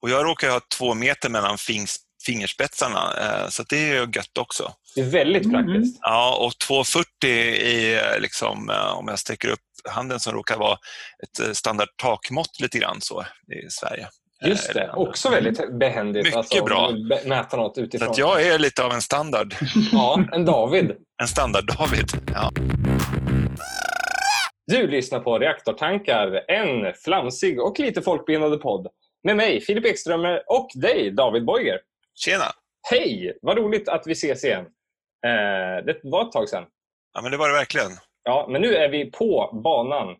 Och jag råkar ha 2 meter mellan fingerspetsarna, så det är ju gött också. Det är väldigt praktiskt. Ja, och 2,40 är liksom, om jag sträcker upp handen, som råkar vara ett standard takmått lite grann så i Sverige. Just det, också väldigt behändigt. Mycket alltså, bra. Näta något utifrån. Så att jag är lite av en standard. Ja, en David. En standard-David, ja. Du lyssnar på Reaktortankar, en flamsig och lite folkbindande podd. Med mig, Filip Ekström, och dig, David Bojger. Tjena! Hej! Vad roligt att vi ses igen. Det var ett tag sedan. Ja, men det var det verkligen. Ja, men nu är vi på banan,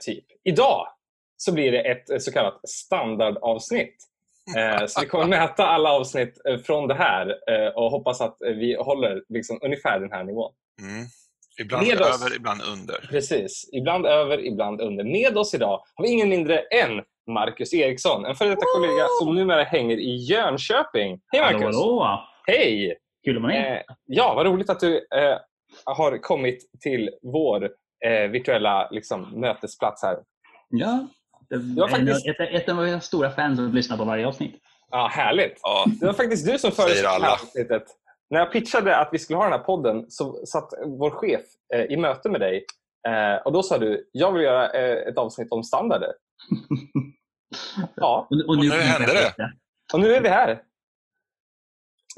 typ. Idag så blir det ett så kallat standardavsnitt. Så vi kommer mäta alla avsnitt från det här och hoppas att vi håller liksom ungefär den här nivån. Mm. Ibland med över, ibland under. Precis. Ibland över, ibland under. Med oss idag har vi ingen mindre än Marcus Eriksson, en före detta kollega som numera hänger i Jönköping. Hej Marcus! Hallå. Hej! Kul att man är. Ja, vad roligt att du har kommit till vår virtuella liksom, mötesplats här. Ja, ett av våra stora fans som lyssnar på varje avsnitt. Ja, härligt. Ja. Det var faktiskt du som föreslog avsnittet. När jag pitchade att vi skulle ha den här podden så satt vår chef i möte med dig. Och då sa du, jag vill göra ett avsnitt om standarder. Ja. Och nu hände det. Och nu är vi här.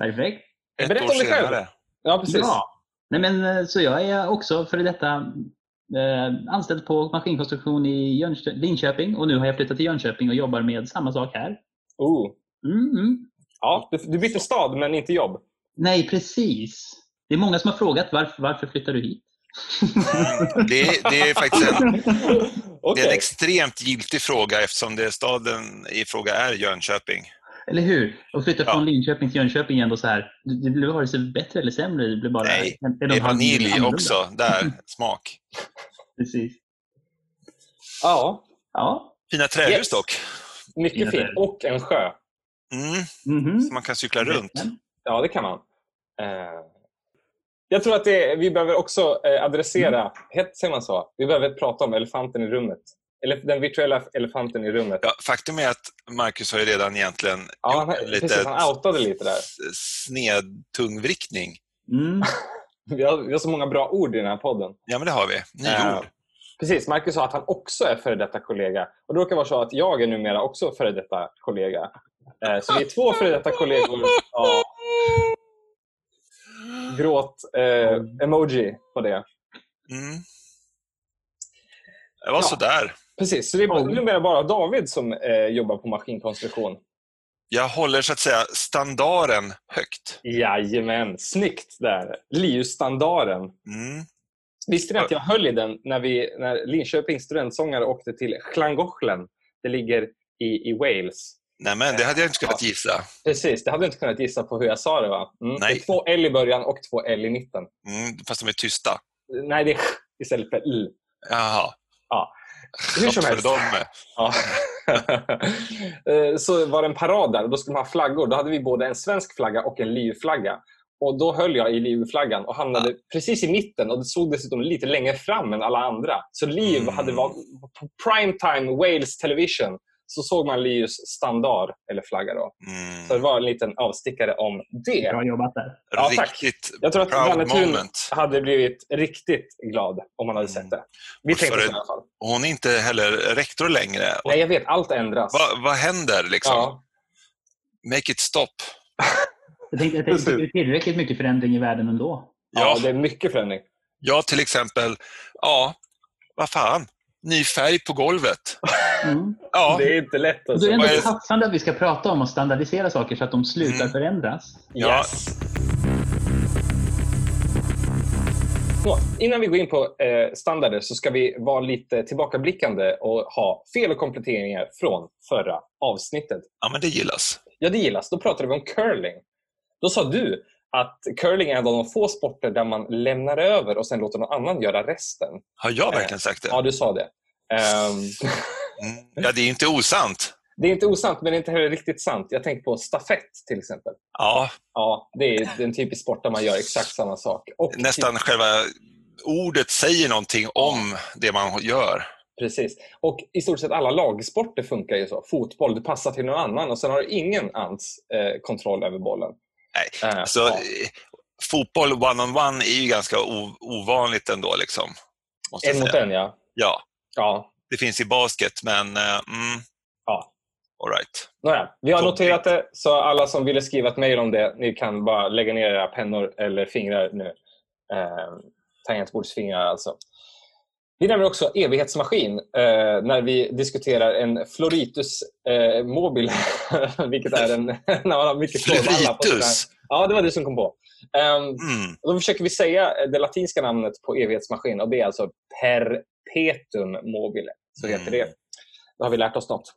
Perfekt. Berätta om dig själv. Ja, precis. Ja. Nej, men, så jag är också för detta... anställd på maskinkonstruktion i Linköping, och nu har jag flyttat till Jönköping och jobbar med samma sak här. Oh. Ja, du bytte stad men inte jobb. Nej, precis. Det är många som har frågat varför flyttar du hit? Det är faktiskt okay. Det är en extremt giltig fråga eftersom det staden i fråga är Jönköping. Eller hur? Och flytta från Linköping till Jönköping ändå så här. Det blir vare sig bättre eller sämre. Det blir bara... Nej, det är vanilj också. Där, smak. Precis. Ja. Fina trädhus dock. Mycket fint. Och en sjö. Så man kan cykla runt. Ja, det kan man. Jag tror att vi behöver också adressera... Säger man så? Vi behöver prata om elefanten i rummet. Eller den virtuella elefanten i rummet. Ja, faktum är att Marcus har ju redan egentligen han outade lite där. Snedtungvrickning. Vi har så många bra ord i den här podden. Ja, men det har vi. Nya ord. Precis, Marcus sa att han också är före detta kollega. Och då kan vara så att jag är numera också före detta kollega. Så vi är 2 före detta kollegor. Ja. Gråt-emoji på det. Det var sådär. Precis, så det är numera bara David som jobbar på maskinkonstruktion. Jag håller så att säga standarden högt. Jajamän, snyggt där. LIU-standarden. Visste ni att jag höll i den när Linköpings studentsångare åkte till Schlangoschlen? Det ligger i Wales. Nej, men det hade jag inte kunnat gissa. Precis, det hade jag inte kunnat gissa på hur jag sa det, va? Det är 2 L i början och 2 L i mitten. Fast de är tysta. Nej, det är istället för L. Jaha. Ja, hur som helst. Så var det en parad där och då skulle man ha flaggor. Då hade vi både en svensk flagga och en LIU-flagga. Och då höll jag i LIU-flaggan och hamnade precis i mitten. Och det såg dessutom lite längre fram än alla andra. Så LIU hade varit på primetime Wales Television. Så såg man LIUs standard eller flagga då. Så det var en liten avstickare om det. Bra jobbat där. Ja, tack. Jag tror att Vannetun hade blivit riktigt glad om man hade sett det. Vi tänkte i alla fall. Hon är inte heller rektor längre. Nej, jag vet. Allt ändras. Vad händer liksom? Ja. Make it stop. jag tänkte det är tillräckligt mycket förändring i världen ändå. Ja, det är mycket förändring. Ja, till exempel. Ja, vad fan. Ny färg på golvet. Ja. Det är inte lätt. Alltså. Det är ändå passande att vi ska prata om och standardisera saker så att de slutar förändras. Ja. Yes. Så, innan vi går in på standarder så ska vi vara lite tillbakablickande och ha fel och kompletteringar från förra avsnittet. Ja, men det gillas. Ja, det gillas. Då pratade vi om curling. Då sa du att curling är en av de få sporter där man lämnar över och sen låter någon annan göra resten. Har jag verkligen sagt det? Ja, du sa det. Ja, det är inte osant. Det är inte osant, men det är inte heller riktigt sant. Jag tänkte på stafett till exempel. Ja, det är en typisk sport där man gör exakt samma sak. Och nästan själva ordet säger någonting om det man gör. Precis. Och i stort sett alla lagsporter funkar ju så. Fotboll, du passar till någon annan och sen har du ingen ans kontroll över bollen. Nej, så ja. Fotboll one-on-one är ju ganska ovanligt ändå liksom. En mot en, ja. Ja. Det finns i basket, men... Ja. All right. Nåja, vi har noterat det, så alla som ville skriva ett mejl om det, ni kan bara lägga ner era pennor eller fingrar nu. Tangentbordsfingrar alltså. Vi nämner också evighetsmaskin när vi diskuterar en Floritus mobil, vilket är en... Floritus? Ja, det var du som kom på. Då försöker vi säga det latinska namnet på evighetsmaskin, och det är alltså perpetuum mobile, så heter det. Då har vi lärt oss något.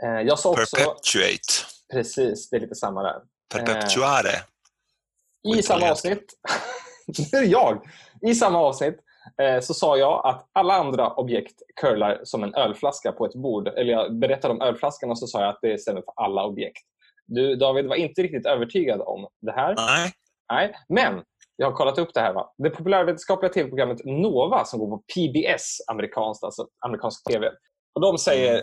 Jag sa också... Perpetuate. Precis, det är lite samma där. Perpetuare. I samma avsnitt... Det är jag! I samma avsnitt så sa jag att alla andra objekt curlar som en ölflaska på ett bord. Eller jag berättade om ölflaskan och så sa jag att det stämmer för alla objekt. Du, David, var inte riktigt övertygad om det här. Nej. Men jag har kollat upp det här, va? Det populärvetenskapliga tv-programmet Nova, som går på PBS, amerikanskt, alltså amerikansk tv. Och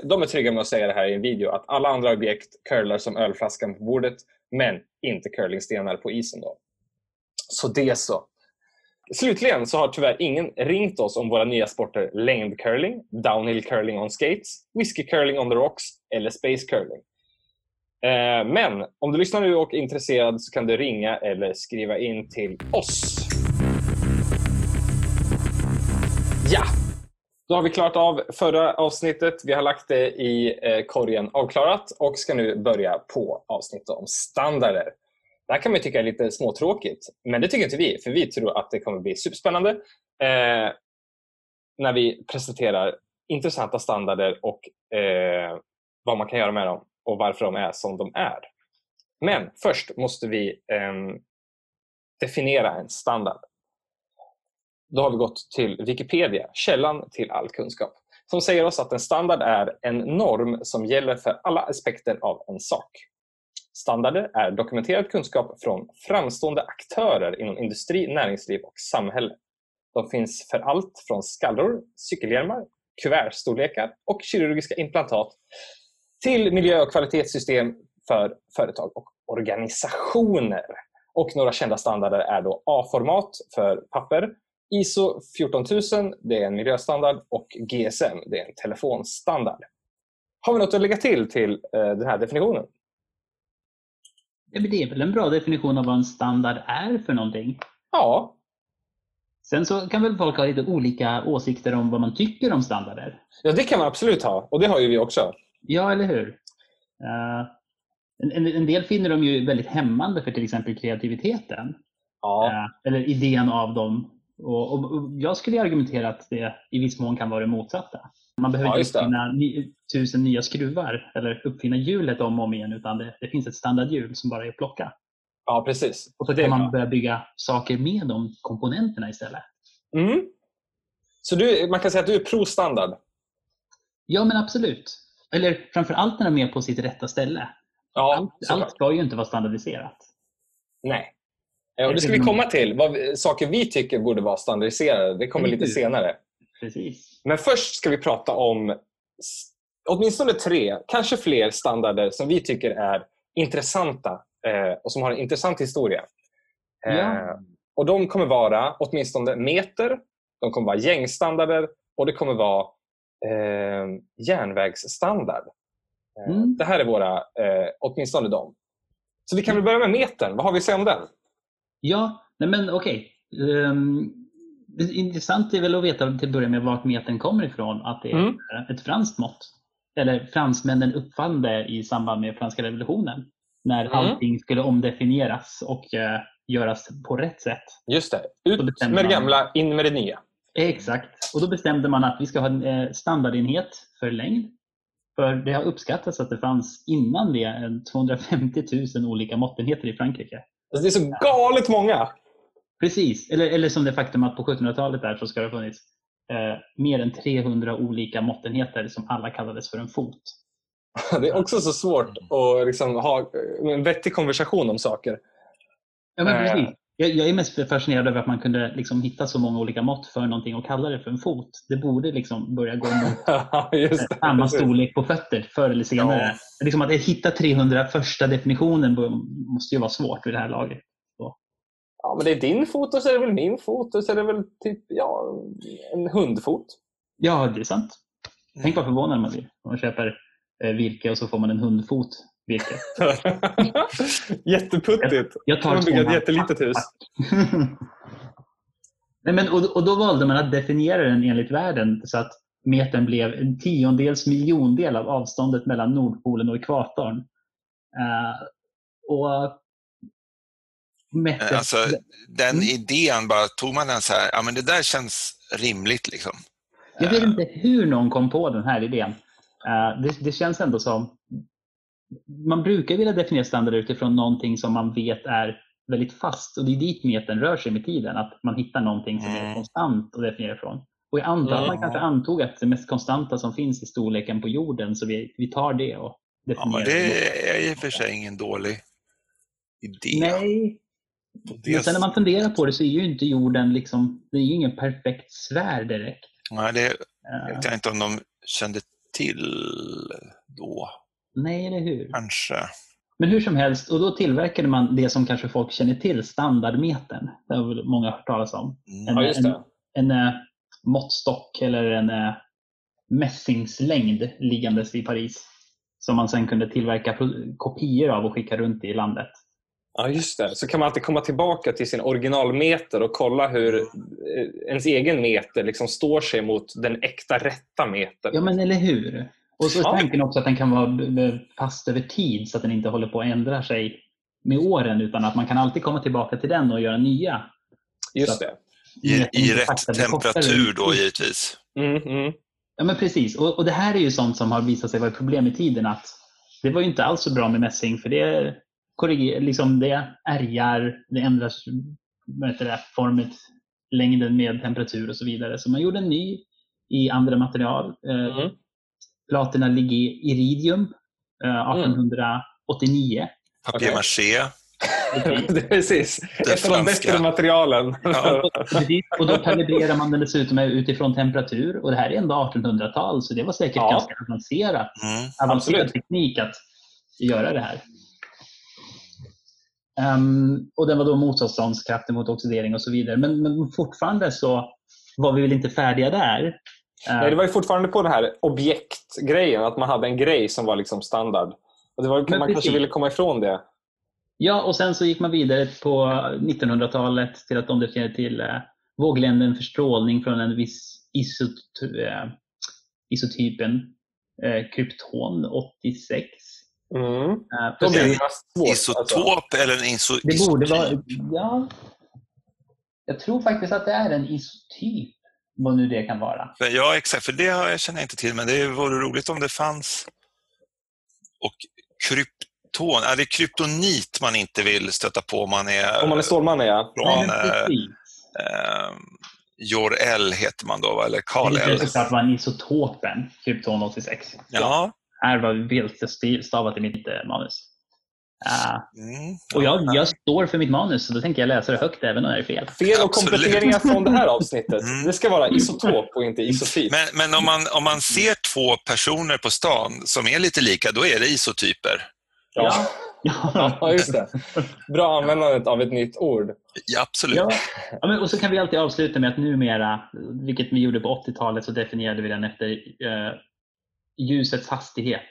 de är trygga med att säga det här i en video, att alla andra objekt curlar som ölflaskan på bordet, men inte curlingstenar på isen då. Så det är så. Slutligen så har tyvärr ingen ringt oss om våra nya sporter längdcurling, downhill curling on skates, whiskey curling on the rocks eller space curling. Men om du lyssnar nu och är intresserad så kan du ringa eller skriva in till oss. Ja, då har vi klarat av förra avsnittet. Vi har lagt det i korgen avklarat och ska nu börja på avsnittet om standarder. Det här kan man tycka är lite småtråkigt, men det tycker inte vi, för vi tror att det kommer bli superspännande när vi presenterar intressanta standarder och vad man kan göra med dem och varför de är som de är. Men först måste vi definiera en standard. Då har vi gått till Wikipedia, källan till all kunskap, som säger oss att en standard är en norm som gäller för alla aspekter av en sak. Standarder är dokumenterad kunskap från framstående aktörer inom industri, näringsliv och samhälle. De finns för allt från skallror, cykelhjälmar, kuvertstorlekar och kirurgiska implantat till miljö- och kvalitetssystem för företag och organisationer. Och några kända standarder är då A-format för papper, ISO 14000, det är en miljöstandard, och GSM, det är en telefonstandard. Har vi något att lägga till den här definitionen? Det är väl en bra definition av vad en standard är för någonting. Ja. Sen så kan väl folk ha lite olika åsikter om vad man tycker om standarder. Ja, det kan man absolut ha. Och det har ju vi också. Ja, eller hur? En del finner de ju väldigt hämmande för till exempel kreativiteten. Ja. Eller idén av dem. Och jag skulle argumentera att det i viss mån kan vara det motsatta. Man behöver inte uppfinna 1000 nya skruvar eller uppfinna hjulet om igen, utan det finns ett standardhjul som bara är att plocka. Ja, precis. Och så kan man börja bygga saker med de komponenterna istället. Mm. Så man kan säga att du är pro-standard? Ja, men absolut. Eller framförallt när man är på sitt rätta ställe. Ja, allt ska ju inte vara standardiserat. Nej. Och det ska vi komma till. Saker vi tycker borde vara standardiserade, det kommer lite senare. Precis. Men först ska vi prata om åtminstone 3, kanske fler standarder som vi tycker är intressanta och som har en intressant historia. Ja. Och de kommer vara åtminstone meter, de kommer vara gängstandarder och det kommer vara järnvägsstandard. Det här är våra, åtminstone de. Så vi kan väl börja med metern. Vad har vi att säga om den? Ja, men okej. Det intressant är väl att veta till att börja med vart metern kommer ifrån, att det är ett franskt mått. Eller fransmännen uppfann det i samband med franska revolutionen, när allting skulle omdefinieras och göras på rätt sätt. Just det, ut med det gamla, in med det nya. Exakt, och då bestämde man att vi ska ha en standardenhet för längd. För det har uppskattats att det fanns innan det 250 000 olika måttenheter i Frankrike. Alltså det är så galet många! Precis, eller som det faktum att på 1700-talet där så ska det ha funnits mer än 300 olika måttenheter som alla kallades för en fot. Det är också så svårt att liksom ha en vettig konversation om saker. Ja, men precis. Jag är mest fascinerad över att man kunde liksom hitta så många olika mått för någonting och kalla det för en fot. Det borde liksom börja gå mot samma storlek på fötter förr eller senare. Ja. Liksom att hitta 300 första definitionen måste ju vara svårt vid det här laget. Så. Ja, men det är din fot och så är det väl min fot och så är det väl typ en hundfot. Ja, det är sant. Tänk vad förvånad man blir. Man köper virke och så får man en hundfot. Virke. Jätteputtigt. Jag tar man bygger ett jättelitet hus. Nej, men, och då valde man att definiera den enligt världen så att metern blev en tiondels miljondel av avståndet mellan Nordpolen och ekvatorn. Och mätte... Alltså, den idén, bara tog man den så här, ja men det där känns rimligt liksom. Jag vet inte hur någon kom på den här idén. Det känns ändå som man brukar vilja definiera standarder utifrån någonting som man vet är väldigt fast. Och det är dit metern rör sig med tiden. Att man hittar någonting som är konstant att definiera från. Och jag antar att man kanske antog att det mest konstanta som finns i storleken på jorden. Så vi tar det och definierar det. Är i och för sig ingen dålig idé. Nej. Men sen när man funderar på det så är ju inte jorden liksom... Det är ju ingen perfekt sfär direkt. Nej, det vet jag inte om de kände till då. Nej, eller hur? Kanske. Men hur som helst, och då tillverkade man det som kanske folk känner till, standardmetern. Det har många hört talas om. En måttstock eller en mässingslängd liggandes i Paris. Som man sen kunde tillverka kopior av och skicka runt i landet. Ja, just det. Så kan man alltid komma tillbaka till sin originalmeter och kolla hur ens egen meter liksom står sig mot den äkta rätta metern. Ja, men eller hur? Och så är tanken också att den kan vara fast över tid så att den inte håller på att ändra sig med åren, utan att man kan alltid komma tillbaka till den och göra nya. Just det. I rätt temperatur då givetvis. Mm. Ja men precis. Och det här är ju sånt som har visat sig vara ett problem i tiden, att det var ju inte alls så bra med mässing, för det liksom det ärgar, det ändras formet, längden med temperatur och så vidare. Så man gjorde en ny i andra material. Platina ligger iridium 1889. Papier-mâché. Precis. Ett av de bästa materialen. Ja. Och då kalibrerar man den dessutom utifrån temperatur. Och det här är ändå 1800-tal, så det var säkert ganska avancerat. Avancerad teknik att göra det här. Och den var då motståndskraft mot oxidering och så vidare. Men fortfarande så var vi väl inte färdiga där. Nej, det var ju fortfarande på den här objektgrejen, att man hade en grej som var liksom standard. Och det var, man kanske ville komma ifrån det. Ja, och sen så gick man vidare på 1900-talet till att de definierade till våglängden för strålning från en viss isotypen krypton 86. Isotop eller en isotyp? Det borde vara, jag tror faktiskt att det är en isotyp. Vad nu det kan vara. Ja, exakt. För det känner jag inte till. Men det vore roligt om det fanns. Och krypton. Är det kryptonit man inte vill stöta på? Om man är stålman, ja. Från, Jor-L heter man då, eller Karl L. Det är en isotopen, krypton 86. Ja. Här var vilt stavat i mitt manus. Och jag står för mitt manus, så då tänker jag läsa det högt även om det är fel. Fel och kompletteringar från det här avsnittet. Det ska vara isotop och inte isotyp. Men om man ser två personer på stan som är lite lika, då är det isotyper. Ja, just det. Bra användandet av ett nytt ord. Ja, absolut. Ja, men, och så kan vi alltid avsluta med att numera, vilket vi gjorde på 80-talet, så definierade vi den efter ljusets hastighet.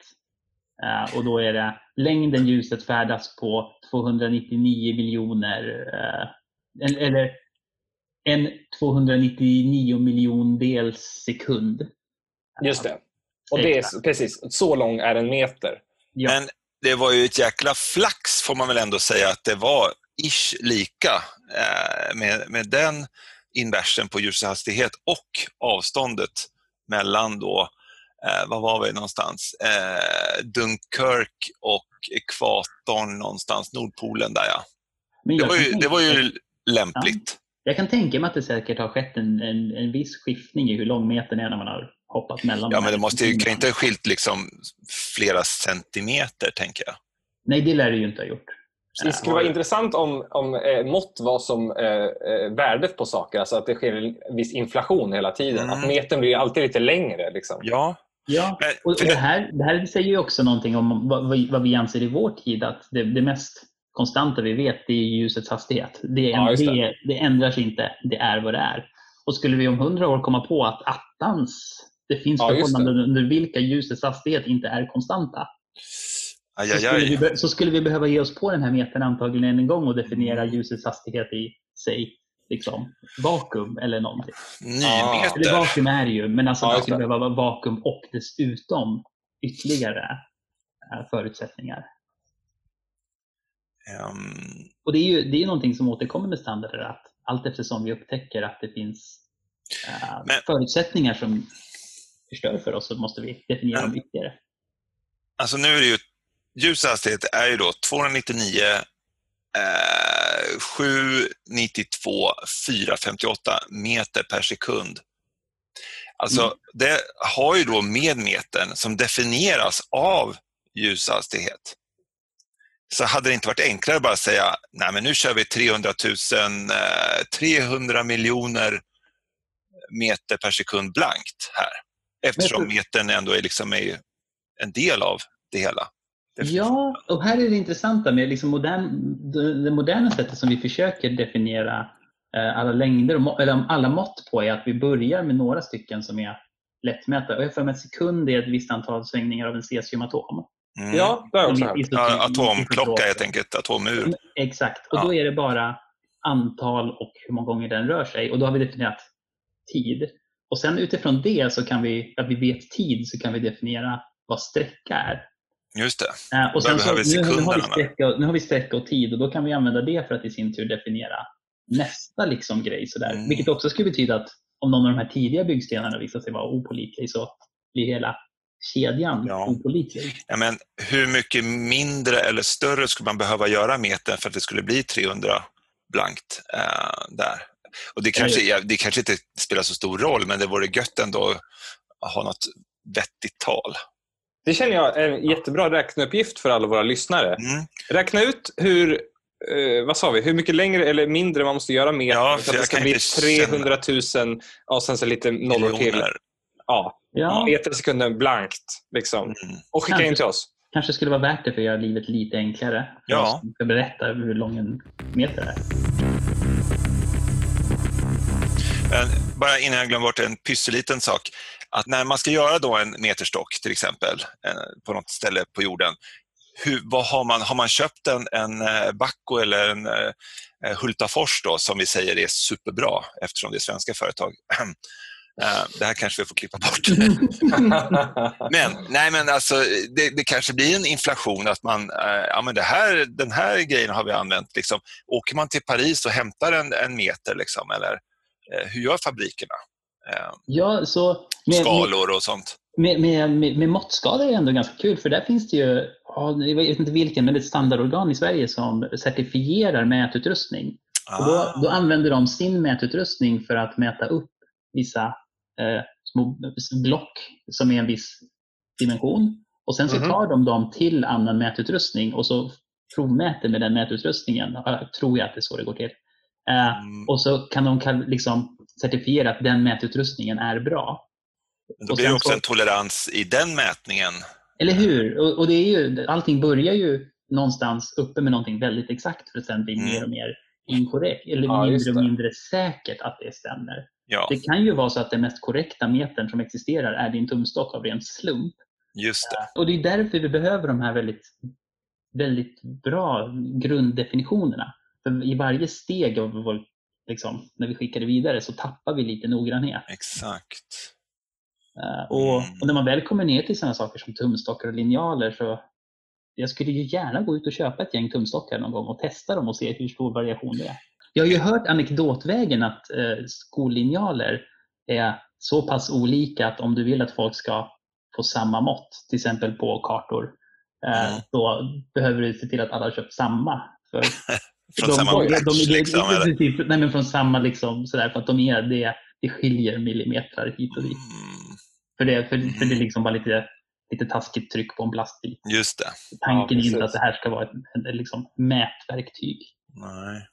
Och då är det längden ljuset färdas på 299 miljoner eller en 299 miljondels sekund. Just det. Och det är precis, så lång är en meter. Ja. Men det var ju ett jäkla flax, får man väl ändå säga, att det var ish lika med den inversen på ljushastighet och avståndet mellan då vad var vi någonstans? Dunkirk och ekvatorn någonstans, Nordpolen där Det var ju lämpligt. Jag kan tänka mig att det säkert har skett en viss skiftning i hur lång metern är när man har hoppat mellan. Ja, men det måste ju, kan inte ha skilt liksom flera centimeter, tänker jag. Nej, det lär det ju inte ha gjort. Det skulle vara intressant om mått var som värdet på saker. Alltså att det sker en viss inflation hela tiden. Att metern blir alltid lite längre. Liksom. Ja. Och det här säger ju också någonting om vad vi anser i vår tid. Att det mest konstanta vi vet, det är ljusets hastighet. Det ändras inte. Det är vad det är. Och skulle vi om 100 år komma på att det finns förhållanden under vilka ljusets hastighet inte är konstanta. Så skulle vi behöva ge oss på den här metern antagligen än en gång och definiera ljusets hastighet i sig, liksom vakuum eller någonting. Eller vakuum är ju, men alltså det skulle behöva vara vakuum och dessutom ytterligare förutsättningar. Och det är någonting som återkommer med standarder, att allt eftersom vi upptäcker att det finns förutsättningar som förstör för oss, så måste vi definiera dem ytterligare. Alltså nu är det ju ljushastighet är ju då 299 792 458 meter per sekund. Alltså det har ju då med metern som definieras av ljushastighet. Så hade det inte varit enklare bara att säga nej, men nu kör vi 300 miljoner meter per sekund blankt här. Eftersom metern ändå är liksom en del av det hela. Ja, och här är det intressanta med liksom det moderna sättet som vi försöker definiera alla längder eller alla mått på, är att vi börjar med några stycken som är lättmäta. Och för en sekund är ett visst antal svängningar av en cesiumatom. Ja, det är också atomklocka helt enkelt, atomur. Exakt, och då är det bara antal och hur många gånger den rör sig. Och då har vi definierat tid. Och sen utifrån det så kan vi, att vi vet tid, så kan vi definiera vad sträcka är. Just det. Och sen så, nu har vi sträcka och tid, och då kan vi använda det för att i sin tur definiera nästa liksom grej sådär. Vilket också skulle betyda att om någon av de här tidiga byggstenarna visar sig vara opålitlig, så blir hela kedjan opålitlig. Ja, men hur mycket mindre eller större skulle man behöva göra metern för att det skulle bli 300 blankt där? Och det kanske inte spelar så stor roll, men det vore gött ändå att ha något vettigt tal. Det känner jag är en jättebra räkneuppgift för alla våra lyssnare. Räkna ut hur mycket längre eller mindre man måste göra med för att det ska bli 300 000 och sen så lite nollor till. Ja. Meter i sekunden blankt liksom. Och skicka in till oss. Kanske skulle vara värt det för att göra livet lite enklare. Ja. Jag ska berätta hur lång en meter är. Men bara innan jag glömmer bort en pysseliten sak. Att när man ska göra då en meterstock till exempel på något ställe på jorden, har man köpt en Bacco eller en Hultafors då, som vi säger är superbra eftersom det är svenska företag. Det här kanske vi får klippa bort. Det kanske blir en inflation att man den här grejen har vi använt liksom. Åker man till Paris och hämtar en meter liksom, eller hur gör fabrikerna? Så skalor och sånt. Med måttskala är det ändå ganska kul, för där finns det ju, jag vet inte vilken, men ett standardorgan i Sverige som certifierar mätutrustning. Och då använder de sin mätutrustning för att mäta upp vissa små block som är en viss dimension. Och sen så tar de dem till annan mätutrustning och så provmäter med den mätutrustningen. Tror jag att det är så det går till. Och så kan de liksom certifiera att den mätutrustningen är bra. Men då blir det också en tolerans i den mätningen. Eller hur? Och det är ju, allting börjar ju någonstans uppe med någonting väldigt exakt för att sen bli mer och mer inkorrekt. Eller mindre och mindre säkert att det stämmer. Ja. Det kan ju vara så att den mest korrekta metern som existerar är din tumstock av ren slump. Just det. Och det är därför vi behöver de här väldigt, väldigt bra grunddefinitionerna. För i varje steg av vår, liksom, när vi skickar det vidare så tappar vi lite noggrannhet. Exakt. Och när man väl kommer ner till sådana saker som tumstockar och linjaler, så jag skulle ju gärna gå ut och köpa ett gäng tumstockar någon gång och testa dem och se hur stor variation det är. Jag har ju hört anekdotvägen att skollinjaler är så pass olika att om du vill att folk ska få samma mått, till exempel på kartor, då behöver du se till att alla har köpt samma. För från samma liksom sådär, för att det skiljer millimeter hit och dit. För det är liksom bara lite lite taskigt tryck på en plastbit. Just det. Tanken är inte att det här ska vara ett liksom mätverktyg. Nej.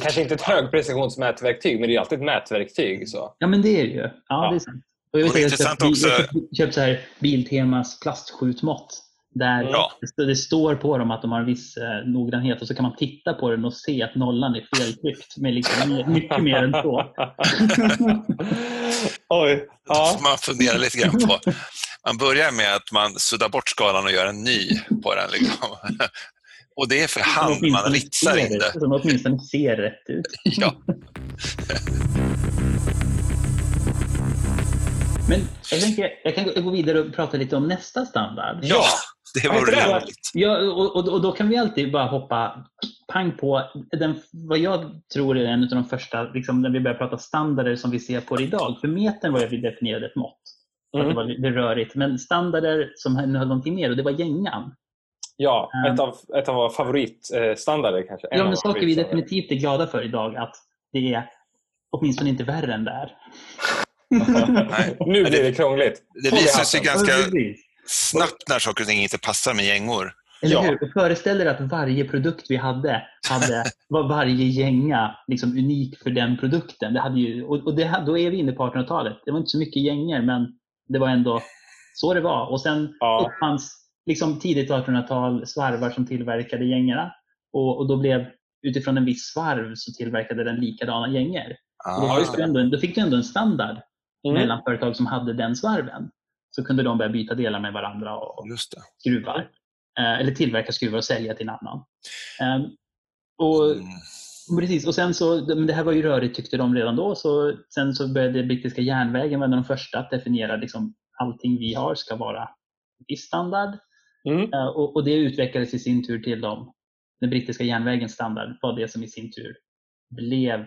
Kanske inte ett högprecisionsmätverktyg, men det är alltid ett mätverktyg. Så. Ja, men det är det ju. Ja, ja. Det är sant. Och jag vet intressant också. Jag köpt så här Biltemas plastskjutmått. Där det står på dem att de har en viss noggrannhet, och så kan man titta på den och se att nollan är feltryckt med liksom mycket mer än så. Oj. Ja. Man funderar lite grann på. Man börjar med att man suddar bort skalan och gör en ny på den liksom. Och det är för hand, man ritsar in det. Som åtminstone ser rätt ut. Ja. Men jag kan gå vidare och prata lite om nästa standard. Ja, det var roligt. Ja, och då kan vi alltid bara hoppa pang på den, vad jag tror är en av de första, liksom, när vi börjar prata standarder som vi ser på idag. För metern var ju definierade ett mått. Mm. Det var lite rörigt. Men standarder som höll någonting mer, och det var gängan. Ja, ett av våra favoritstandarder kanske. Ja, men saker vi definitivt är glada för idag, att det är åtminstone inte värre än där. Nej. Nu blir det krångligt. Det visar sig ganska snabbt när saker och ting inte passar med gängor. Eller hur? Föreställer att varje produkt vi hade var varje gänga liksom unik för den produkten. Det hade ju, då är vi inne på 1800-talet. Det var inte så mycket gängor, men det var ändå så det var. Och sen uppfanns liksom tidigt 1800-tal svarvar som tillverkade gängarna. Och då blev, utifrån en viss svarv så tillverkade den likadana gängor. Då fick du ändå en standard. Mellan företag som hade den svarven, så kunde de börja byta delar med varandra och skruvar, eller tillverka skruvar och sälja till en annan. Precis, och sen så, men det här var ju rörigt tyckte de redan då, så sen så började brittiska järnvägen vara de första att definiera liksom, allting vi har ska vara i standard. Och det utvecklades i sin tur till dem. Den brittiska järnvägens standard var det som i sin tur blev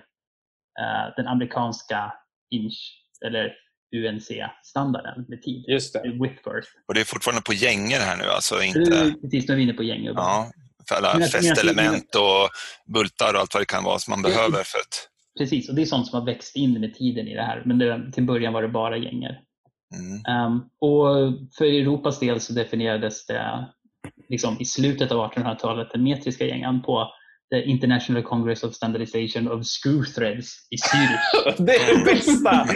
den amerikanska inch eller UNC-standarden med tid. Just det. Whitworth. Och det är fortfarande på gänger här nu, alltså inte... Precis, nu är vi inne på gänger. Ja, för alla fästelement och bultar och allt vad det kan vara som man behöver för att... Precis, och det är sånt som har växt in med tiden i det här. Men till början var det bara gänger. Och för Europas del så definierades det liksom i slutet av 1800-talet den metriska gängan på The International Congress of Standardization of Screw Threads i Zürich. Det är det bästa!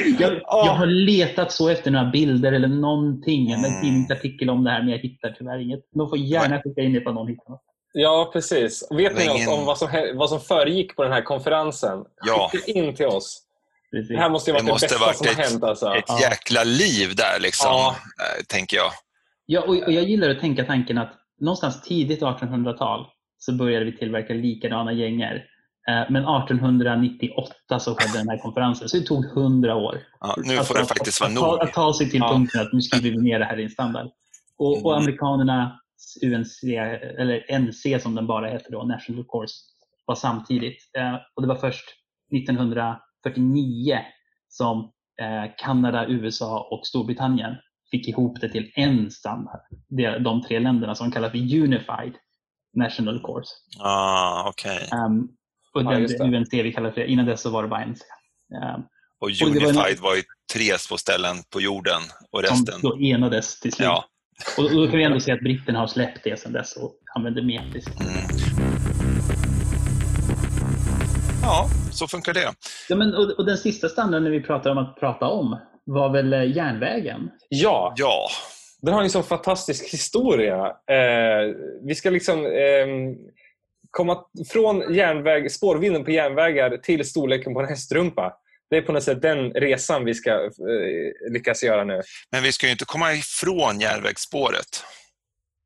Jag har letat så efter några bilder eller någonting. En tidningsartikel om det här, men jag hittar tyvärr inget. De får gärna skicka in det på någon hittar. Ja, precis. Vet ni oss om vad som föregick på den här konferensen? Ja. Skicka in till oss. Precis. Det här måste ju vara det bästa varit som har hänt. Alltså. Ett jäkla liv där, liksom, tänker jag. Ja, och jag gillar att tänka tanken att någonstans tidigt 1800-tal så började vi tillverka likadana gänger. Men 1898 så skedde den här konferensen. Så det tog 100 år. Ja, nu får det faktiskt vara nog. Att ta sig till punkten att nu skriver vi ner det här i en standard. Och amerikanernas UNC, eller NC som den bara heter då, National Course, var samtidigt. Och det var först 1949 som Kanada, USA och Storbritannien fick ihop det till en standard. Det är de tre länderna som kallas för Unified National Course. Och den UNC vi kallar för. Innan dess så var det bara NC. Och Unified var ju tre små ställen på jorden. Och resten... Som då enades till slut. Ja. Och då kan vi ändå se att britterna har släppt det sedan dess och använder metriskt. Ja, så funkar det. Ja, men, och den sista standarden när vi pratar om att prata om var väl järnvägen? Ja. Den har ju en sån fantastisk historia. Vi ska liksom komma från spårvinden på järnvägar till storleken på en hästrumpa. Det är på något sätt den resan vi ska lyckas göra nu. Men vi ska ju inte komma ifrån järnvägsspåret.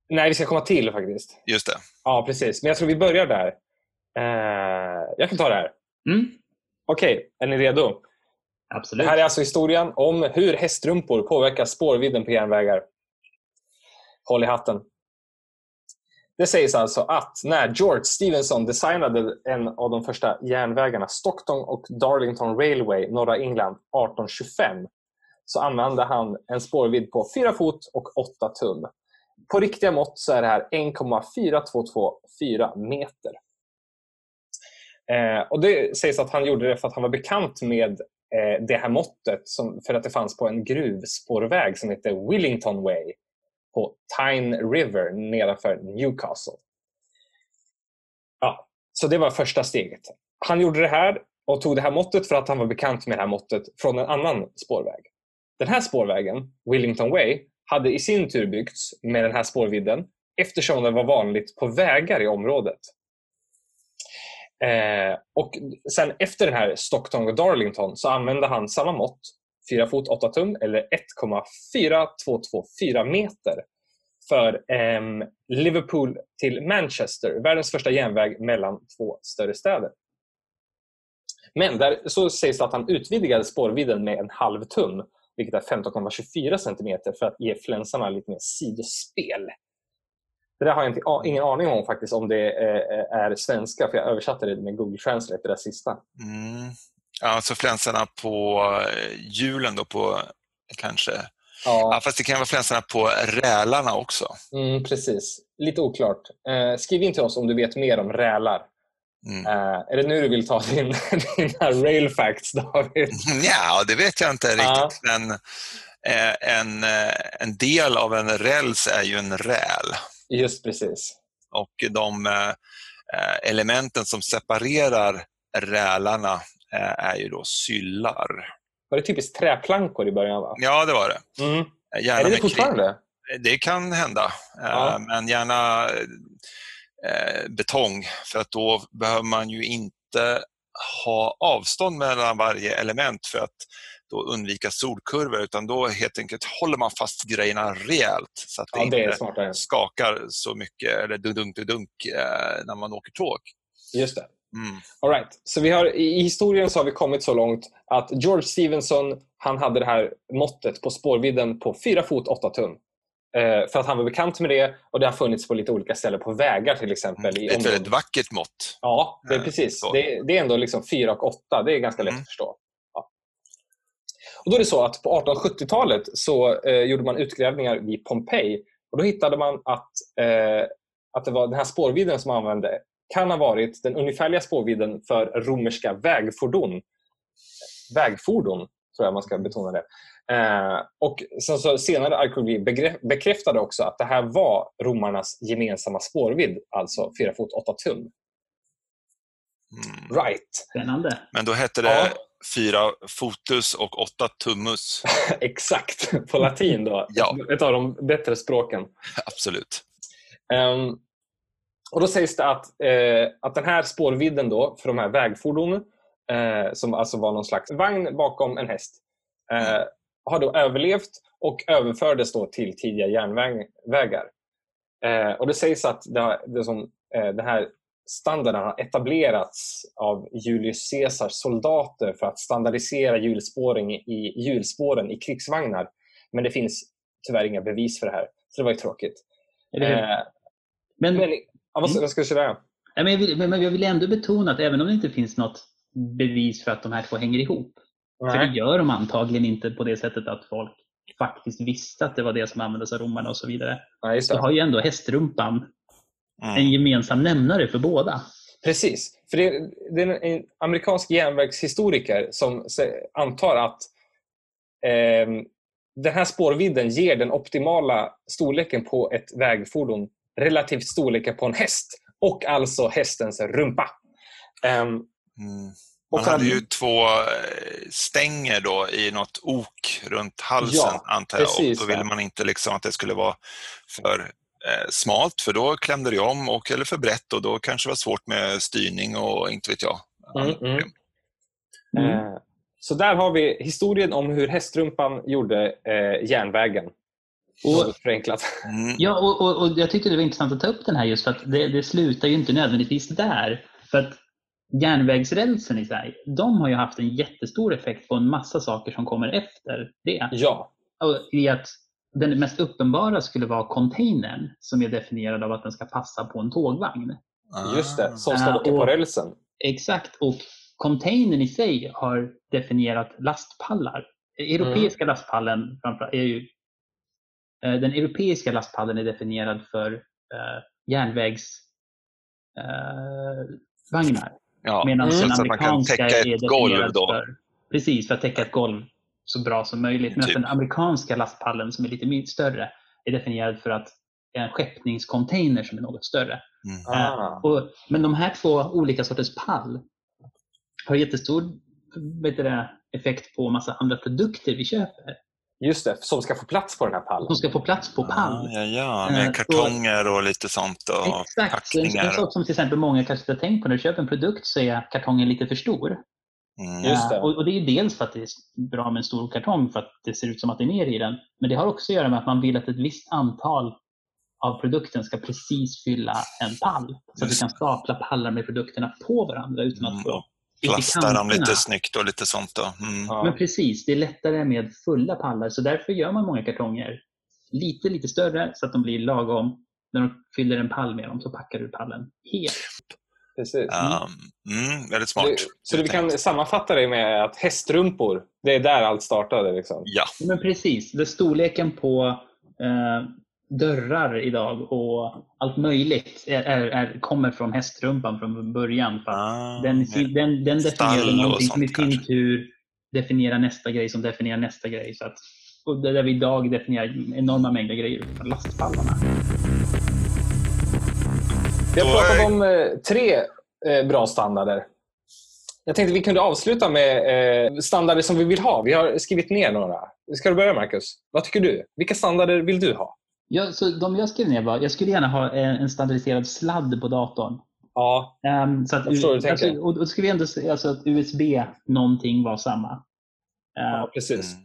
Nej, vi ska komma till faktiskt. Just det. Ja, precis. Men jag tror vi börjar där. Jag kan ta det här. Okej, är ni redo? Absolut. Det här är alltså historien om hur hästrumpor påverkar spårvidden på järnvägar. Håll i hatten. Det sägs alltså att när George Stephenson designade en av de första järnvägarna, Stockton och Darlington Railway, norra England 1825, så använde han en spårvidd på 4 fot och 8 tum. På riktiga mått så är det här 1,4224 meter. Och det sägs att han gjorde det för att han var bekant med det här måttet för att det fanns på en gruvspårväg som heter Wellington Way på Tyne River nedanför Newcastle. Ja, så det var första steget. Han gjorde det här och tog det här måttet för att han var bekant med det här måttet från en annan spårväg. Den här spårvägen, Wellington Way, hade i sin tur byggts med den här spårvidden eftersom det var vanligt på vägar i området. Och sen efter den här Stockton och Darlington så använde han samma mått, 4 fot 8 tum eller 1,4224 meter för Liverpool till Manchester, världens första järnväg mellan två större städer. Men där så sägs det att han utvidgade spårvidden med en halv tum, vilket är 15,24 cm för att ge flänsarna lite mer sidospel. Det där har jag ingen aning om faktiskt om det är svenska, för jag översatte det med Google Translate, det där sista. Mm. Alltså flänsarna på hjulen då på kanske. Ja. Ja, fast det kan vara flänsarna på rälarna också. Mm, precis, lite oklart. Skriv in till oss om du vet mer om rälar. Mm. Är det nu du vill ta dina rail facts, David? Ja, det vet jag inte riktigt. Men en del av en räls är ju en räl. Just precis. Och de elementen som separerar rälarna är ju då syllar. Var det typiskt träplankor i början, va? Ja, det var det. Mm. Är det fortfarande? Det kan hända. Ja. Men gärna betong, för att då behöver man ju inte ha avstånd mellan varje element för att då undvika solkurvor, utan då helt enkelt håller man fast grejerna rejält så att det, ja, det inte smartare skakar så mycket eller dunk när man åker tåg. Just det. Mm. All right. Så vi har, i historien så har vi kommit så långt att George Stephenson, han hade det här måttet på spårvidden på 4 fot 8 tum. För att han var bekant med det, och det har funnits på lite olika ställen, på vägar till exempel. Det är ett väldigt vackert mått. Ja, det är precis. Det är ändå liksom 4 och 8, det är ganska lätt att förstå. Ja. Och då är det så att på 1870-talet så gjorde man utgrävningar vid Pompeji, och då hittade man att det var den här spårvidden som man använde kan ha varit den ungefärliga spårvidden för romerska vägfordon. Vägfordon, tror jag man ska betona det. Och sen så senare arkeologi bekräftade också att det här var romarnas gemensamma spårvidd, alltså 4 fot 8 tum. Mm. Right. Spännande. Men då hette det 4 fotus och 8 tummus. Exakt, på latin då. Ja. Ett av de bättre språken. Absolut. Och då sägs det att den här spårvidden då för de här vägfordonen, som alltså var någon slags vagn bakom en häst, har då överlevt och överfördes då till tidiga järnvägar. Och det sägs att den här standarden har etablerats av Julius Caesars soldater för att standardisera hjulspåren i krigsvagnar. Men det finns tyvärr inga bevis för det här, så det var ju tråkigt. Men jag vill ändå betona att även om det inte finns något bevis för att de här två hänger ihop, för det gör de antagligen inte på det sättet att folk faktiskt visste att det var det som användes av romarna och så vidare. Ja, så har ju ändå hästrumpan en gemensam nämnare för båda. Precis, för det är en amerikansk järnvägshistoriker som antar att den här spårvidden ger den optimala storleken på ett vägfordon relativt storleken på en häst, och alltså hästens rumpa. Man hade ju 2 stänger då i något ok runt halsen, antar jag. Precis, och då ville man inte liksom att det skulle vara för smalt, för då klämde det om, eller för brett, och då kanske det var svårt med styrning och inte vet jag. Så där har vi historien om hur hästrumpan gjorde järnvägen. Och jag tyckte det var intressant att ta upp den här, just för att det slutar ju inte nödvändigtvis där. För att järnvägsrälsen i sig, de har ju haft en jättestor effekt på en massa saker som kommer efter det. Ja. Och i att den mest uppenbara skulle vara containern, som är definierad av att den ska passa på en tågvagn. Just det, som ska åka på rälsen. Exakt, och containern i sig har definierat lastpallar. Den europeiska lastpallen är definierad för järnvägsvagnar. Ja, medan den amerikanska är definierad för att täcka ett golv så bra som möjligt. Men den amerikanska lastpallen, som är lite större, är definierad för att det är en skeppningscontainer som är något större. Mm. Men de här två olika sorters pall har jättestor effekt på massa andra produkter vi köper. Just det, som ska få plats på den här pallen. Som ska få plats på pall. Med kartonger och lite sånt och exakt, packningar. En sak som till exempel många kanske inte tänkt på när du köper en produkt så är kartongen lite för stor. Mm. Just det. Och det är dels för att det är bra med en stor kartong för att det ser ut som att det är ner i den. Men det har också att göra med att man vill att ett visst antal av produkten ska precis fylla en pall. Så att du kan stapla pallar med produkterna på varandra utan att få... Plastar dem lite snyggt och lite sånt då. Mm. Ja. Men precis, det är lättare med fulla pallar. Så därför gör man många kartonger lite större så att de blir lagom. När de fyller en pall med dem så packar du pallen helt. Precis. Väldigt smart. Så vi kan sammanfatta det med att hästrumpor, det är där allt startade liksom. Ja. Men precis, det är storleken på dörrar idag och allt möjligt kommer från hästrumpan från början. För den definierar någonting som i sin tur definierar nästa grej som definierar nästa grej. Så att, och där vi idag definierar enorma mängder grejer från lastpallarna. Jag pratat om tre bra standarder. Jag tänkte vi kunde avsluta med standarder som vi vill ha. Vi har skrivit ner några. Ska du börja, Marcus? Vad tycker du? Vilka standarder vill du ha? Ja, så de jag skrev ner var, jag skulle gärna ha en standardiserad sladd på datorn. Ja, så att och skrev ändå alltså att USB någonting var samma. Ja, precis.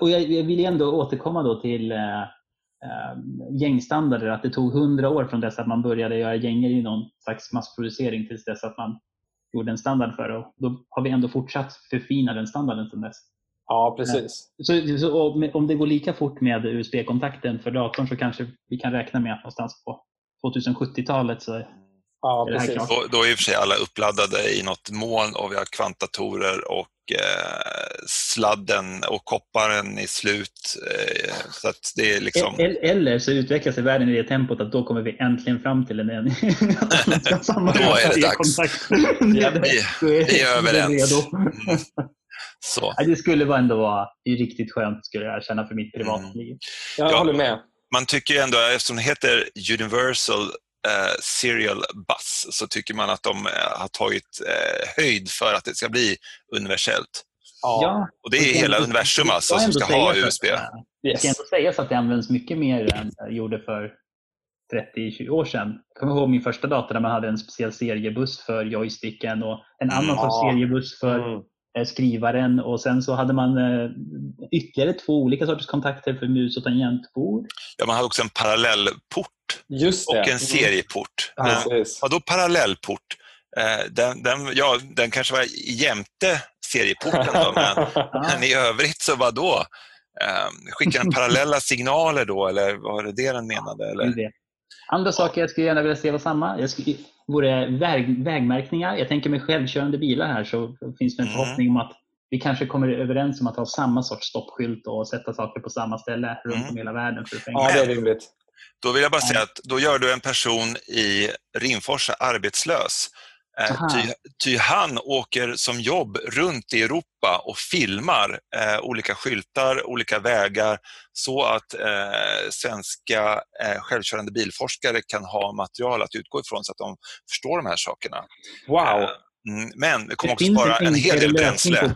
Och jag vill ändå återkomma då till gängstandarder, att det tog 100 år från dess att man började göra gänger i någon slags massproducering tills dess att man gjorde en standard för det. Och då har vi ändå fortsatt förfina den standarden sedan dess. Ja, precis. Så om det går lika fort med USB-kontakten för datorn så kanske vi kan räkna med att någonstans på 2070-talet så ja, precis. Då är i och för sig alla uppladdade i något moln och vi har kvantatorer och sladden och kopparen är slut. Så att det är liksom... Eller så utvecklas i världen i det tempot att då kommer vi äntligen fram till en då är det dags. Vi är överens. Så. Det skulle ändå vara riktigt skönt skulle jag känna för mitt privatliv. Jag håller med. Man tycker ju ändå, eftersom det heter Universal Serial Bus, så tycker man att de har tagit höjd för att det ska bli universellt. Ja. Och det är hela universum alltså som ska ha USB. Det ska ändå sägas att det används mycket mer än jag gjorde för 30-20 år sedan. Jag kommer ihåg min första dator där man hade en speciell seriebuss för joysticken och en annan seriebuss för skrivaren och sen så hade man ytterligare två olika sorters kontakter för mus och tangentbord. Ja, man hade också en parallellport och en serieport. Ja, då parallellport. Den kanske var jämte serieporten då, men i övrigt så var då skickade den parallella signaler då eller var det den menade? Eller? Det. Andra saker jag skulle gärna vilja se var samma. Vore vägmärkningar. Jag tänker med självkörande bilar här så finns det en förhoppning om att vi kanske kommer överens om att ha samma sorts stoppskylt och sätta saker på samma ställe runt om hela världen. Ja, det är rimligt. Då vill jag bara säga att då gör du en person i Rimforsa arbetslös. Ty han åker som jobb runt i Europa och filmar olika skyltar, olika vägar så att svenska självkörande bilforskare kan ha material att utgå ifrån så att de förstår de här sakerna. Wow! Men det kommer också spara en hel del bränsle.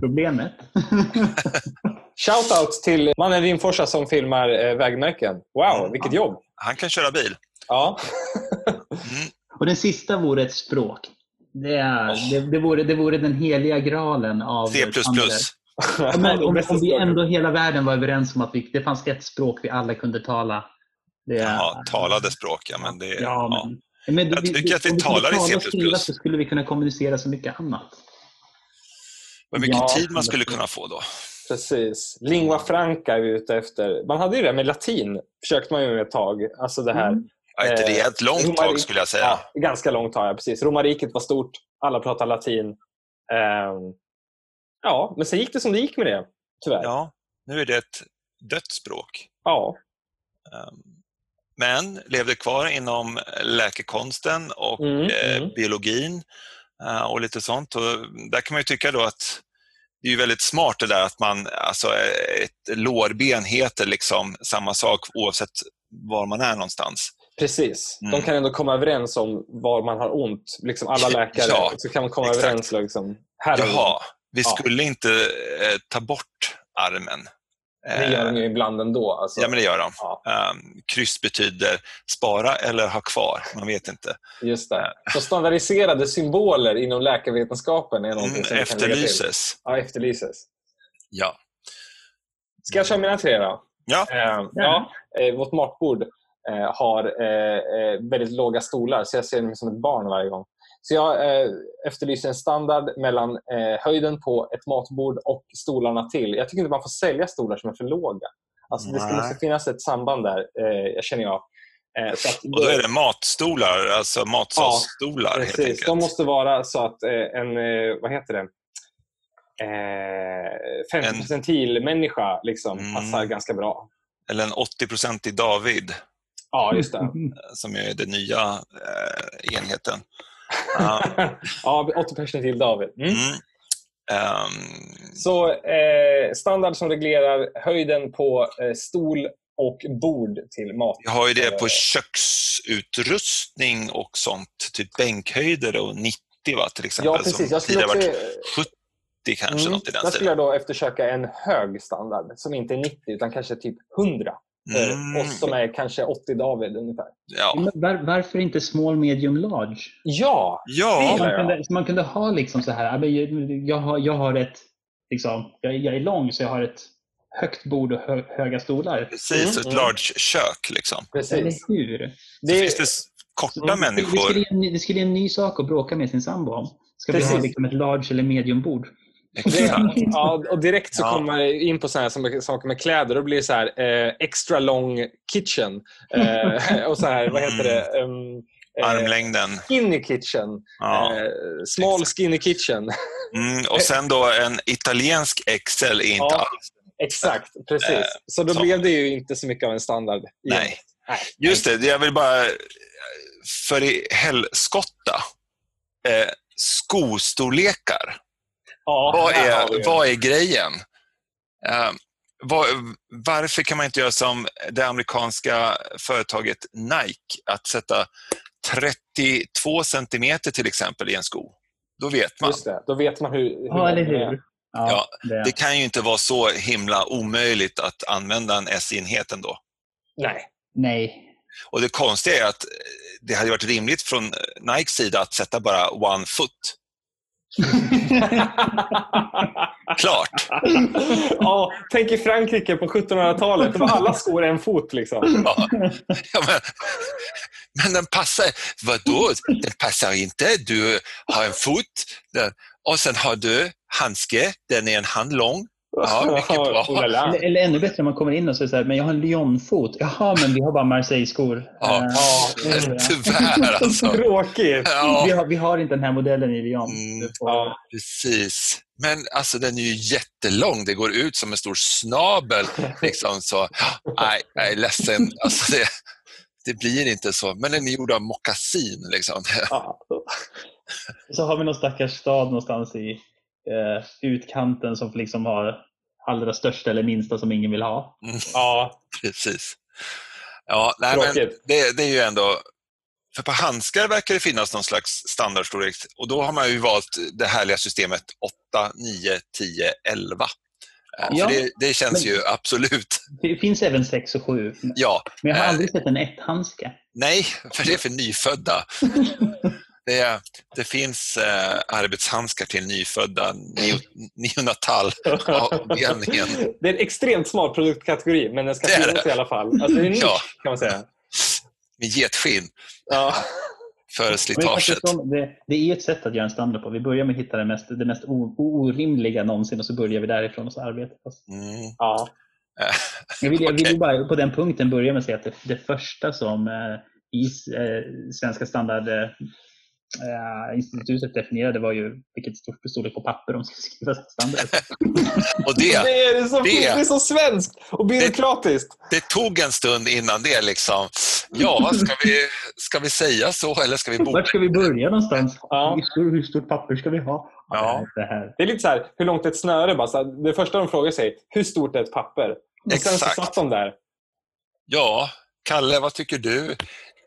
Shoutout till mannen Rimforsa som filmar vägmärken. Wow, vilket jobb! Han kan köra bil. Ja. Och den sista vore ett språk. Det vore den heliga graalen av C++. Men om vi ändå hela världen var överens om att det fanns ett språk vi alla kunde tala. Talade språk. Jag tycker att vi talar i C++. Så skulle vi kunna kommunicera så mycket annat. Vad mycket tid man skulle kunna få då. Precis. Lingua franca är vi ute efter. Man hade ju det med latin. Försökte man ju med ett tag. Alltså det här... det är ett långt tag skulle jag säga. Ja, ganska långt tag, precis. Romariket var stort, alla pratade latin. Men sen gick det som det gick med det, tyvärr. Ja, nu är det ett dött språk. Ja. Men levde kvar inom läkekonsten och biologin och lite sånt. Och där kan man ju tycka då att det är ju väldigt smart det där att man, alltså ett lårben heter liksom samma sak oavsett var man är någonstans. Precis, de kan ändå komma överens om var man har ont, liksom alla läkare, ja, så kan man komma överens liksom, jaha, vi skulle inte ta bort armen. Det gör de ju ibland ändå alltså. Ja, men det gör de. Ja. Kryss betyder spara eller ha kvar. Man vet inte. Just det. Så standardiserade symboler inom läkarvetenskapen är någonting som efterlyses. Kan ja, efterlyses. Ja. Ska jag köra mina tre då? Ja. Vårt matbord har väldigt låga stolar, så jag ser dem som ett barn varje gång. Så jag efterlyser en standard mellan höjden på ett matbord och stolarna till. Jag tycker inte man får sälja stolar som är för låga. Alltså det ska måste finnas ett samband där, jag känner jag. Så att och då är det matstolar, alltså matsalsstolar helt enkelt. De måste vara så att vad heter det? 50% människa liksom passar ganska bra. Eller en 80% i David. Ja, just det. Som är den nya enheten. Ja, 80% till David. Så standard som reglerar höjden på stol och bord till mat. Jag har ju det på köksutrustning och sånt, typ bänkhöjder och 90 va, till exempel. Ja, precis. Jag skulle också... 70 kanske något i den stilen. Skulle jag då eftersöka en hög standard som inte är 90 utan kanske typ 100. Och som är kanske 80 David ungefär. Ja. Varför inte small, medium, large? Ja. Man kunde ha liksom så här. Jag har ett liksom, jag är lång så jag har ett högt bord och höga stolar. Precis, ett large kök liksom. Precis. Korta människor. Det skulle ge en ny sak att bråka med sin sambo om. Ska vi ha liksom ett large eller medium bord? Ja, och direkt så kommer man in på sådana här saker med kläder. Då blir det så här extra long kitchen och så här, vad heter det? Armlängden. Skinny kitchen. Ja, small skinny kitchen. Och sen då en italiensk XL är inte alls. Exakt, precis. Så då blev det ju inte så mycket av en standard. Nej. Just det, jag vill bara för i helskotta skostorlekar. Vad är grejen? Varför kan man inte göra som det amerikanska företaget Nike, att sätta 32 centimeter till exempel i en sko? Då vet man. Just det, då vet man hur. Ja, det kan ju inte vara så himla omöjligt att använda en S-enhet ändå. Nej. Och det konstiga är att det hade varit rimligt från Nikes sida att sätta bara 1 foot. Klart. Ja, tänk i Frankrike på 1700-talet, det var alla skor en fot liksom. Men den passar. Vadå? Den passar inte. Du har en fot och sen har du handske. Den är en hand lång. Ja, mycket bra. Eller ännu bättre om man kommer in och säger så här, men jag har en Lyon-fot. Jaha, men vi har bara Marseille-skor. Ja, tyvärr alltså. Tråkigt. Ja. Vi har inte den här modellen i Lyon. Ja, precis. Men alltså den är ju jättelång. Det går ut som en stor snabel liksom, så nej, ledsen. Alltså det blir inte så. Men den är gjord av mockasin liksom. Ja. Så har vi någon stackars stad någonstans i utkanten som liksom har allra största eller minsta som ingen vill ha. Ja, precis. Ja, nej, men det är ju ändå, för på handskar verkar det finnas någon slags standardstorlek, och då har man ju valt det härliga systemet 8, 9, 10, 11. Ja, för det känns ju absolut. Det finns även 6 och 7. Ja. Men jag har aldrig sett en 1-handske. Nej, för det är för nyfödda. Det finns arbetshandskar till nyfödda, neonatal-avdelningen. Det är en extremt smal produktkategori, men den ska finnas i alla fall. Alltså det är nytt, kan man säga. Med getskinn för slitaget. Det är ett sätt att göra en standard på. Vi börjar med att hitta det mest orimliga någonsin, och så börjar vi därifrån och så arbetar vi. Ja. Jag vill bara på den punkten börja med att säga att det första som svenska standard... institutet definierade var ju vilket stort storlek på papper de skulle skriva standard. Och det är så svenskt och byråkratiskt. Det tog en stund innan det liksom. Ja, ska vi säga så eller ska vi börja? Vart ska vi börja någonstans? Ja. Hur stort papper ska vi ha? Ja. Det är lite så här, hur långt är ett snöre? Bara, det första de frågar sig, hur stort är ett papper? Och sen så satt de där. Ja, Kalle, vad tycker du?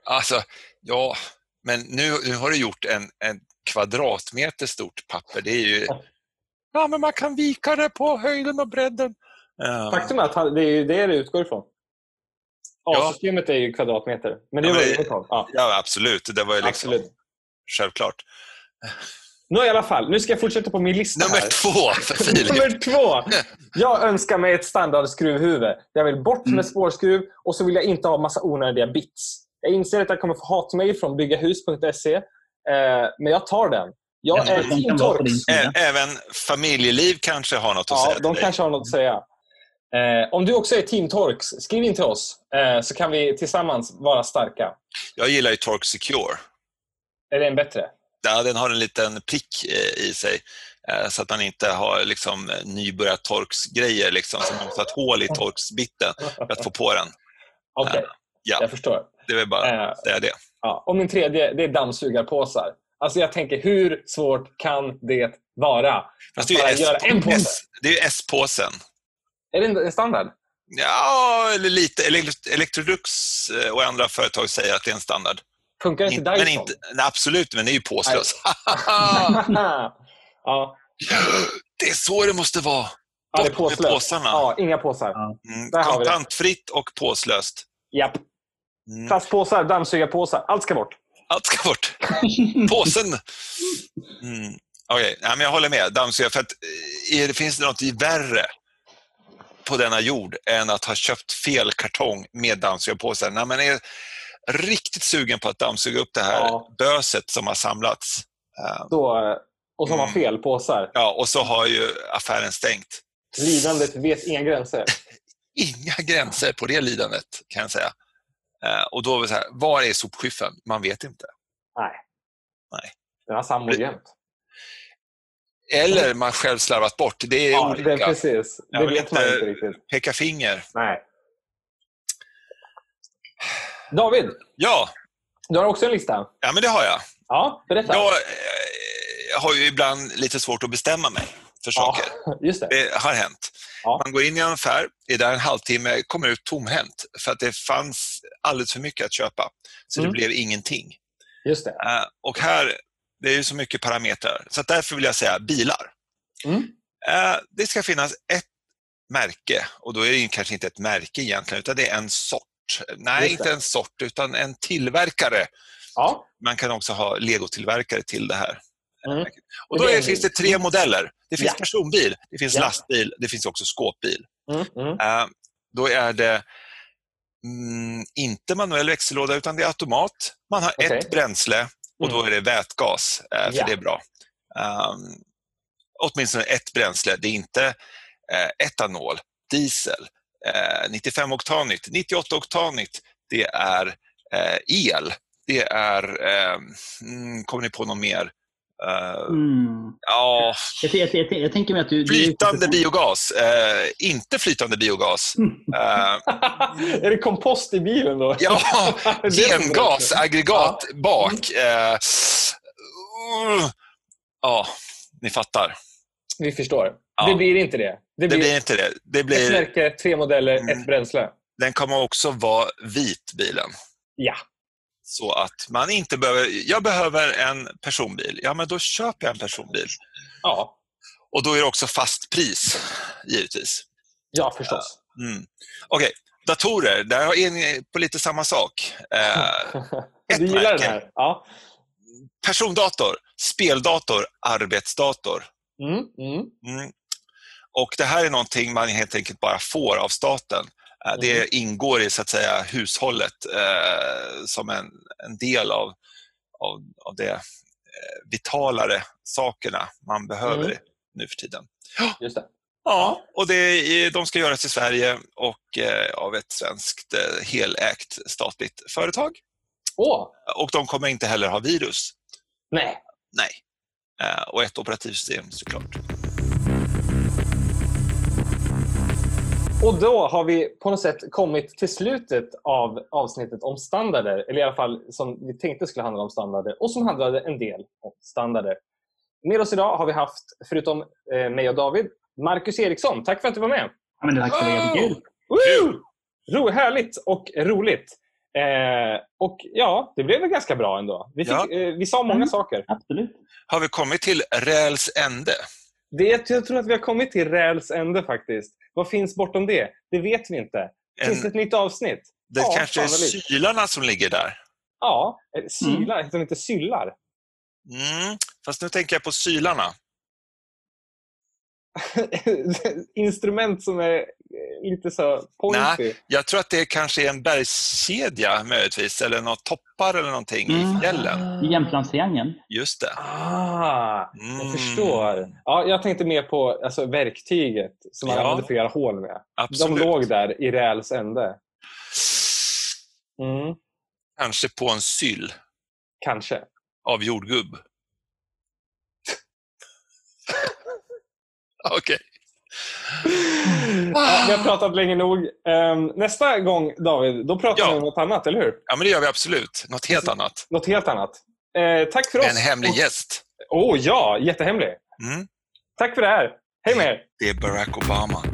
Alltså, ja, men nu har du gjort en kvadratmeter stort papper. Det är ju... Ja, men man kan vika det på höjden och bredden. Faktum är att det är ju det utgår ifrån. A-systemet är ju kvadratmeter. Men det var ju totalt. Ja, absolut. Det var ju liksom... Absolut. Självklart. Nå, i alla fall. Nu ska jag fortsätta på min lista. Nummer här. 2 för Filip. Nummer 2. Jag önskar mig ett standardskruvhuvud. Jag vill bort med spårskruv och så vill jag inte ha massa onödiga bits. Jag inser att jag kommer få hatmejl från byggahus.se, men jag tar den. Jag är Team Torx. Även familjeliv kanske har något att säga. Ja, de kanske har något att säga. Om du också är Team Torx, skriv in till oss, så kan vi tillsammans vara starka. Jag gillar ju Torx Secure. Är den bättre? Ja, den har en liten prick i sig, så att man inte har liksom nybörjat Torx-grejer liksom, som har satt hål i Torx-biten för att få på den. Okej, jag förstår. Det är bara det. Ja. Och min tredje, det är dammsugarpåsar. Alltså jag tänker, hur svårt kan det vara? Fast det är ju S-påsen. Är det en standard? Ja, eller lite. Electrolux och andra företag säger att det är en standard. Funkar inte Dyson? Men inte, nej, absolut, men det är ju påslös. Ja. Det är så det måste vara. Ja, det är påslöst. Ja, inga påsar. Kontantfritt och påslöst. Japp. Plastpåsar, dammsugarpåsar, allt ska bort. Allt ska bort. Påsen. Okej. Ja, men jag håller med. Dammsugar, för att det finns något värre på denna jord än att ha köpt fel kartong med dammsugarpåsar. När man är riktigt sugen på att dammsuga upp det här böset som har samlats. Då, och som har fel påsar. Ja, och så har ju affären stängt. Lidandet vet inga gränser. Inga gränser på det lidandet, kan jag säga. Och då är det så här, var är sopskyffen? Man vet inte. Nej. Den har samlat jämt. Eller man själv slarvat bort. Det är olika. Det är precis. Det jag vet man inte riktigt. Peka finger. Nej. David? Ja? Du har också en lista. Ja, men det har jag. Ja, berätta. Jag har ju ibland lite svårt att bestämma mig för saker. Just det. Det har hänt. Ja. Man går in i en affär, är där en halvtimme, kommer ut tomhänt. För att det fanns alldeles för mycket att köpa. Så det blev ingenting. Just det. Och här, det är ju så mycket parametrar. Så därför vill jag säga bilar. Det ska finnas ett märke. Och då är det kanske inte ett märke egentligen, utan det är en sort. Nej, inte en sort, utan en tillverkare. Ja. Man kan också ha Lego-tillverkare till det här. Och då finns det 3 modeller. Det finns personbil, det finns lastbil, det finns också skåpbil. Då är det inte manuell växellåda, utan det är automat. Man har ett bränsle och då är det vätgas, för det är bra. Åtminstone ett bränsle, det är inte etanol, diesel. 95-oktanigt, 98-oktanigt, det är el. Det är... kommer ni på något mer? Ja... Jag tänker mig att du... Flytande biogas. Inte flytande biogas. Är det kompost i bilen då? Ja, gengasaggregat bak. Ni fattar. Vi förstår. Ja. Det blir inte det. Det blir inte det. Det blir... Ett märke, 3 modeller, ett bränsle. Den kommer också vara vit, bilen. Ja. Så att man inte behöver... Jag behöver en personbil. Ja, men då köper jag en personbil. Ja. Och då är det också fast pris, givetvis. Ja, förstås. Okej. Datorer. Där har jag på lite samma sak. Ett du gillar märke. Den här. Ja. Persondator, speldator, arbetsdator. Och det här är någonting man helt enkelt bara får av staten. Det ingår i, så att säga, hushållet som en del av de vitalare sakerna man behöver nu för tiden. Just det. Ja, och de ska göras i Sverige och av ett svenskt helägt statligt företag. Och de kommer inte heller ha virus. Nej. Och ett operativsystem, såklart. Och då har vi på något sätt kommit till slutet av avsnittet om standarder. Eller i alla fall som vi tänkte skulle handla om standarder. Och som handlade en del om standarder. Med oss idag har vi haft, förutom mig och David, Marcus Eriksson. Tack för att du var med. Ja, men tack för det. Härligt och roligt. Och ja, det blev väl ganska bra ändå. Vi sa många saker. Absolut. Har vi kommit till Räls ände? Jag tror att vi har kommit till Räls ände faktiskt. Vad finns bortom det? Det vet vi inte. Finns det ett nytt avsnitt? Det kanske är sylarna som ligger där. Ja, sylar. Heter de inte sylar? Fast nu tänker jag på sylarna. Instrument som är lite så pointy. Nej, jag tror att det kanske är en bergskedja möjligtvis, eller några toppar eller någonting i fjällen. I Jämtlandstriangeln. Just det. Jag förstår. Ja, jag tänkte mer på alltså, verktyget som man använde för att göra hål med. Absolut. De låg där i Räls ände. Kanske på en syl. Kanske. Av jordgubb. Okej. Vi har pratat länge nog. Nästa gång, David, då pratar vi om något annat, eller hur? Ja, men det gör vi absolut. Något helt annat. Tack för oss. En hemlig gäst. Jättehemlig. Tack för det här. Hej med er. Det är Barack Obama.